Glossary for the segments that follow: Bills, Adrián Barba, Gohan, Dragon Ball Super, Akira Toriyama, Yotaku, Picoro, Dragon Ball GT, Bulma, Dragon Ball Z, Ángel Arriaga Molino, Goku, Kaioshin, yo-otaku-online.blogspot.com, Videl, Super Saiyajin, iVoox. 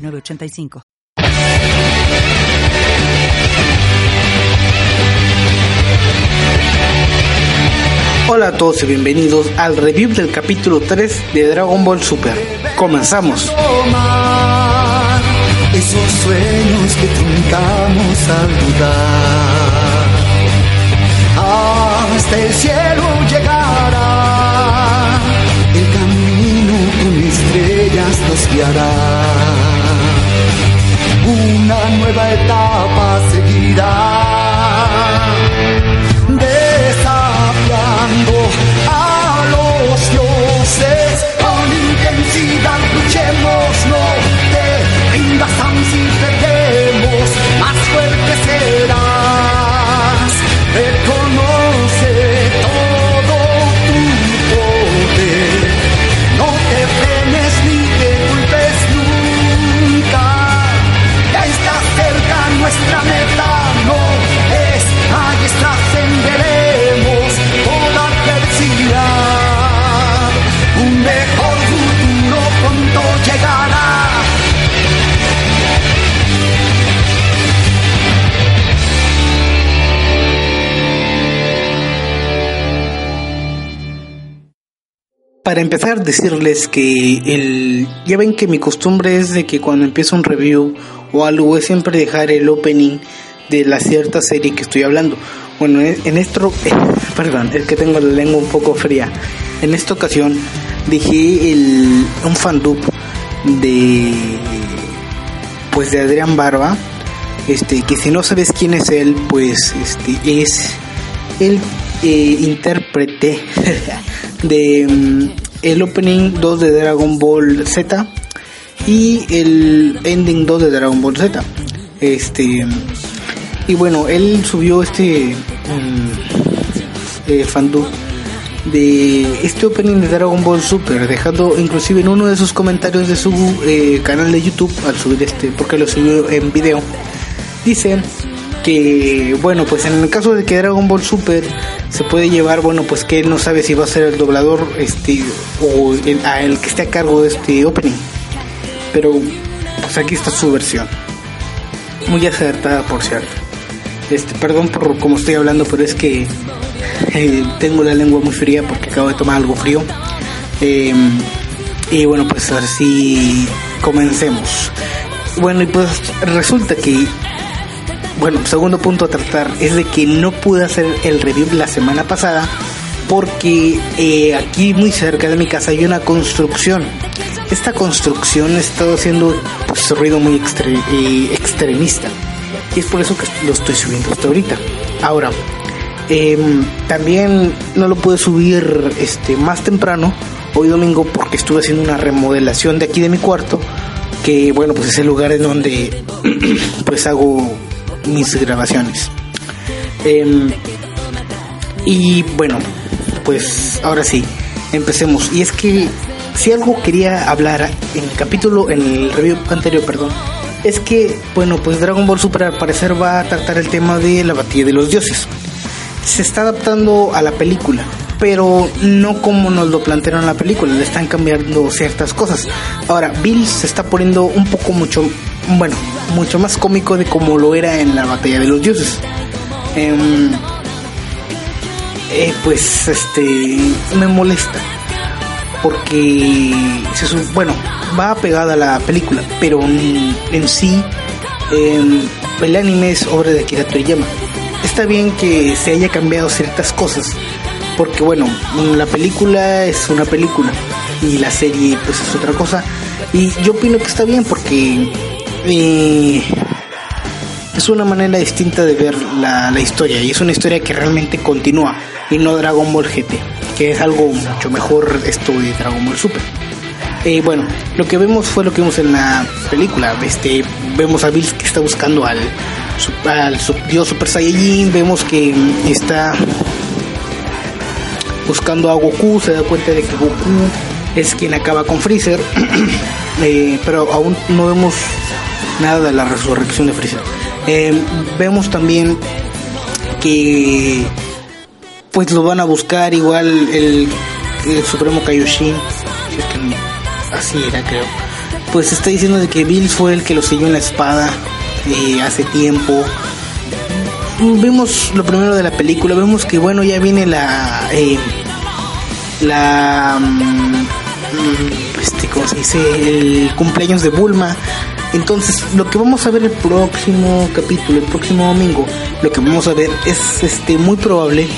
985. Hola a todos y bienvenidos al review del capítulo 3 de Dragon Ball Super. ¡Comenzamos! Esos sueños que truncamos al dudar, hasta el cielo llegará, el camino con estrellas nos guiará. Una nueva etapa seguirá, desafiando a los dioses. Con intensidad luchemos, no te rindas aún si perdemos, más fuerte serás. Reconoce todo tu poder, no te frenes ni te culpes nunca. Nuestra meta no es, ahí trascenderemos toda adversidad. Un mejor futuro pronto llegará. Para empezar, decirles que ya ven que mi costumbre es de que cuando empiezo un review o algo es siempre dejar el opening de la cierta serie que estoy hablando. Bueno, en esto, perdón, es que tengo la lengua un poco fría. En esta ocasión dejé un fandub de Adrián Barba, que si no sabes quién es él, pues es el intérprete de el opening 2 de Dragon Ball Z y el ending 2 de Dragon Ball Z. Y bueno, él subió fandub de este opening de Dragon Ball Super, dejando inclusive en uno de sus comentarios de su canal de YouTube, al subir porque lo subió en video, dice que bueno, pues en el caso de que Dragon Ball Super se puede llevar, bueno, pues que él no sabe si va a ser el doblador o el que esté a cargo de este opening. Pero pues aquí está su versión, muy acertada, por cierto. Perdón por cómo estoy hablando, pero es que tengo la lengua muy fría porque acabo de tomar algo frío. Y bueno, pues así comencemos. Bueno, y pues resulta que, bueno, segundo punto a tratar es de que no pude hacer el review la semana pasada porque aquí muy cerca de mi casa hay una construcción. Esta construcción ha estado haciendo ruido muy extremista, y es por eso que lo estoy subiendo hasta ahorita. Ahora, también no lo pude subir más temprano, hoy domingo, porque estuve haciendo una remodelación de aquí de mi cuarto, que bueno, pues es el lugar en donde pues hago mis grabaciones. Y bueno, pues ahora sí, empecemos. Y es que si algo quería hablar en el review anterior, es que, bueno, pues Dragon Ball Super al parecer va a tratar el tema de la batalla de los dioses. Se está adaptando a la película, pero no como nos lo plantearon en la película, le están cambiando ciertas cosas. Ahora, Bills se está poniendo un poco mucho más cómico de como lo era en la batalla de los dioses. Pues, me molesta, porque va pegada a la película, pero en sí el anime es obra de Akira Toriyama. Está bien que se haya cambiado ciertas cosas, porque bueno, la película es una película y la serie pues es otra cosa, y yo opino que está bien porque es una manera distinta de ver la historia, y es una historia que realmente continúa, y no Dragon Ball GT, que es algo mucho mejor esto de Dragon Ball Super. Bueno, lo que vemos fue lo que vimos en la película. Vemos a Bills que está buscando al dios Super Saiyajin. Vemos que está buscando a Goku. Se da cuenta de que Goku es quien acaba con Freezer. Pero aún no vemos nada de la resurrección de Freezer. Vemos también que pues lo van a buscar igual el Supremo Kaioshin, si es que no, así era, creo. Pues está diciendo de que Bills fue el que lo selló en la espada hace tiempo. Vemos lo primero de la película, vemos que bueno, ya viene el cumpleaños de Bulma. Entonces, lo que vamos a ver el próximo capítulo, el próximo domingo, lo que vamos a ver es muy probable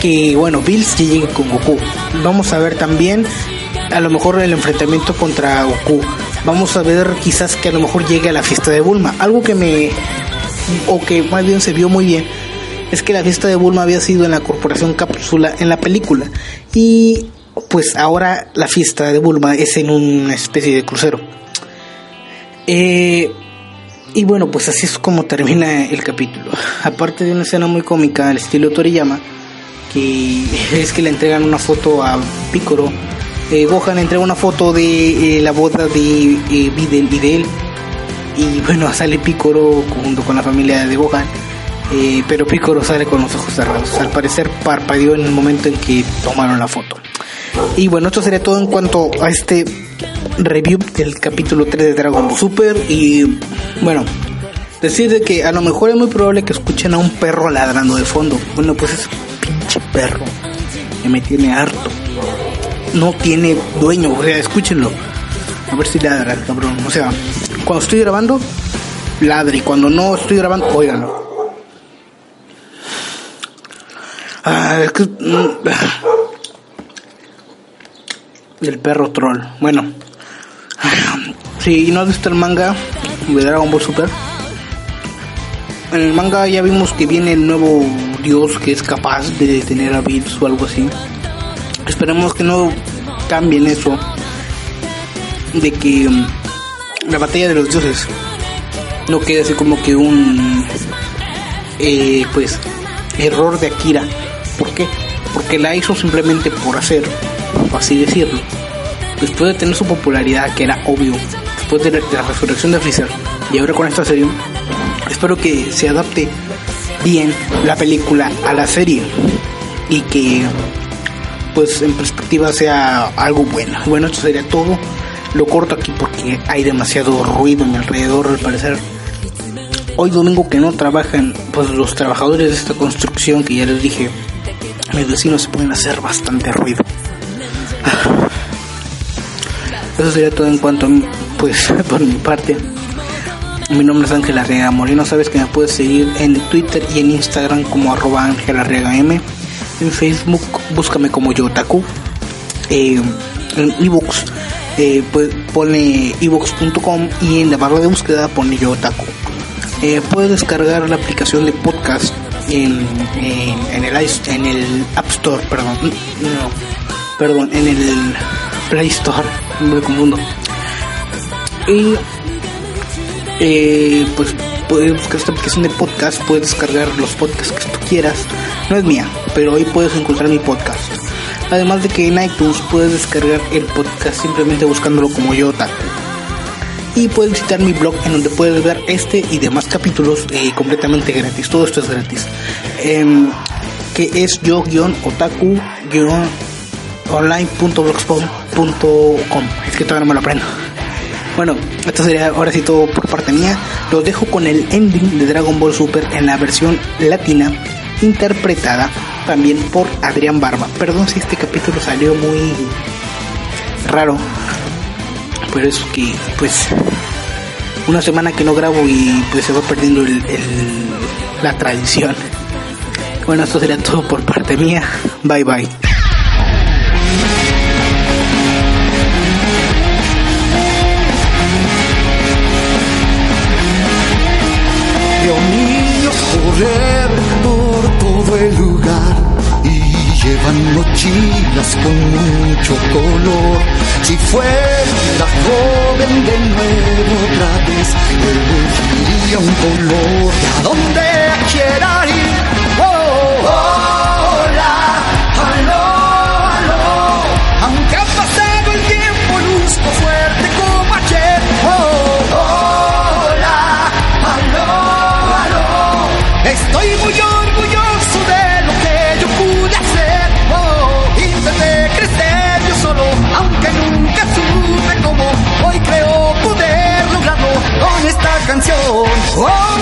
que, bueno, Bills ya llegue con Goku. Vamos a ver también, a lo mejor, el enfrentamiento contra Goku. Vamos a ver quizás que a lo mejor llegue a la fiesta de Bulma. Algo que más bien se vio muy bien, es que la fiesta de Bulma había sido en la Corporación Cápsula en la película. Y pues ahora la fiesta de Bulma es en una especie de crucero. Y bueno, pues así es como termina el capítulo. Aparte de una escena muy cómica al estilo Toriyama, que es que le entregan una foto a Picoro. Gohan entrega una foto de la boda de Videl. Y bueno, sale Picoro junto con la familia de Gohan. Pero Picoro sale con los ojos cerrados. Al parecer parpadeó en el momento en que tomaron la foto. Y bueno, esto sería todo en cuanto a este review del capítulo 3 de Dragon Ball Super. Y bueno, decir de que a lo mejor es muy probable que escuchen a un perro ladrando de fondo. Bueno, pues ese pinche perro que me tiene harto, no tiene dueño, o sea, escúchenlo, a ver si ladra el cabrón. O sea, cuando estoy grabando ladre, y cuando no estoy grabando, óiganlo. Es que el perro troll. Bueno, si no has visto el manga de Dragon Ball Super, en el manga ya vimos que viene el nuevo dios que es capaz de detener a Bills o algo así. Esperemos que no cambien eso de que la batalla de los dioses no quede así como que un error de Akira. ¿Por qué? Porque la hizo simplemente por hacer, así decirlo, después de tener su popularidad, que era obvio, después de la resurrección de Freezer, y ahora con esta serie. Espero que se adapte bien la película a la serie y que pues en perspectiva sea algo bueno. Bueno, esto sería todo, lo corto aquí porque hay demasiado ruido a mi alrededor. Al parecer hoy domingo que no trabajan pues los trabajadores de esta construcción, que ya les dije, mis vecinos se pueden hacer bastante ruido. Eso sería todo en cuanto a mí, pues por mi parte. Mi nombre es Ángel Arriaga Molino. Sabes que me puedes seguir en Twitter y en Instagram como @AngelArriagaM. En Facebook búscame como Yotaku. En iVoox pues ponle iVoox.com, y en la barra de búsqueda ponle Yotaku. Puedes descargar la aplicación de podcast en el App Store, en el Play Store, me confundo. Y pues puedes buscar esta aplicación de podcast, puedes descargar los podcasts que tú quieras. No es mía, pero ahí puedes encontrar mi podcast. Además de que en iTunes puedes descargar el podcast simplemente buscándolo como Yotaku. Y puedes visitar mi blog, en donde puedes ver este y demás capítulos completamente gratis. Todo esto es gratis. Que es yo-otaku-online.blogspot.com. Es que todavía no me lo aprendo. Bueno, esto sería ahora sí todo por parte mía. Los dejo con el ending de Dragon Ball Super en la versión latina, interpretada también por Adrián Barba. Perdón si este capítulo salió muy raro, pero es que pues una semana que no grabo y pues se va perdiendo la tradición. Bueno, esto sería todo por parte mía. Bye bye. Veo niños correr por todo el lugar y llevan mochilas con mucho color. Si fuera joven de nuevo otra vez, elegiría un color. A donde quiera ir, oh, hola, aló, aló. Aunque ha pasado el tiempo, luzco fuerte como ayer, oh, hola, aló, aló. Estoy muy orgulloso de lo que yo pude hacer, oh, intenté crecer yo solo, aunque nunca supe cómo, hoy creo poder lograrlo con esta canción, oh.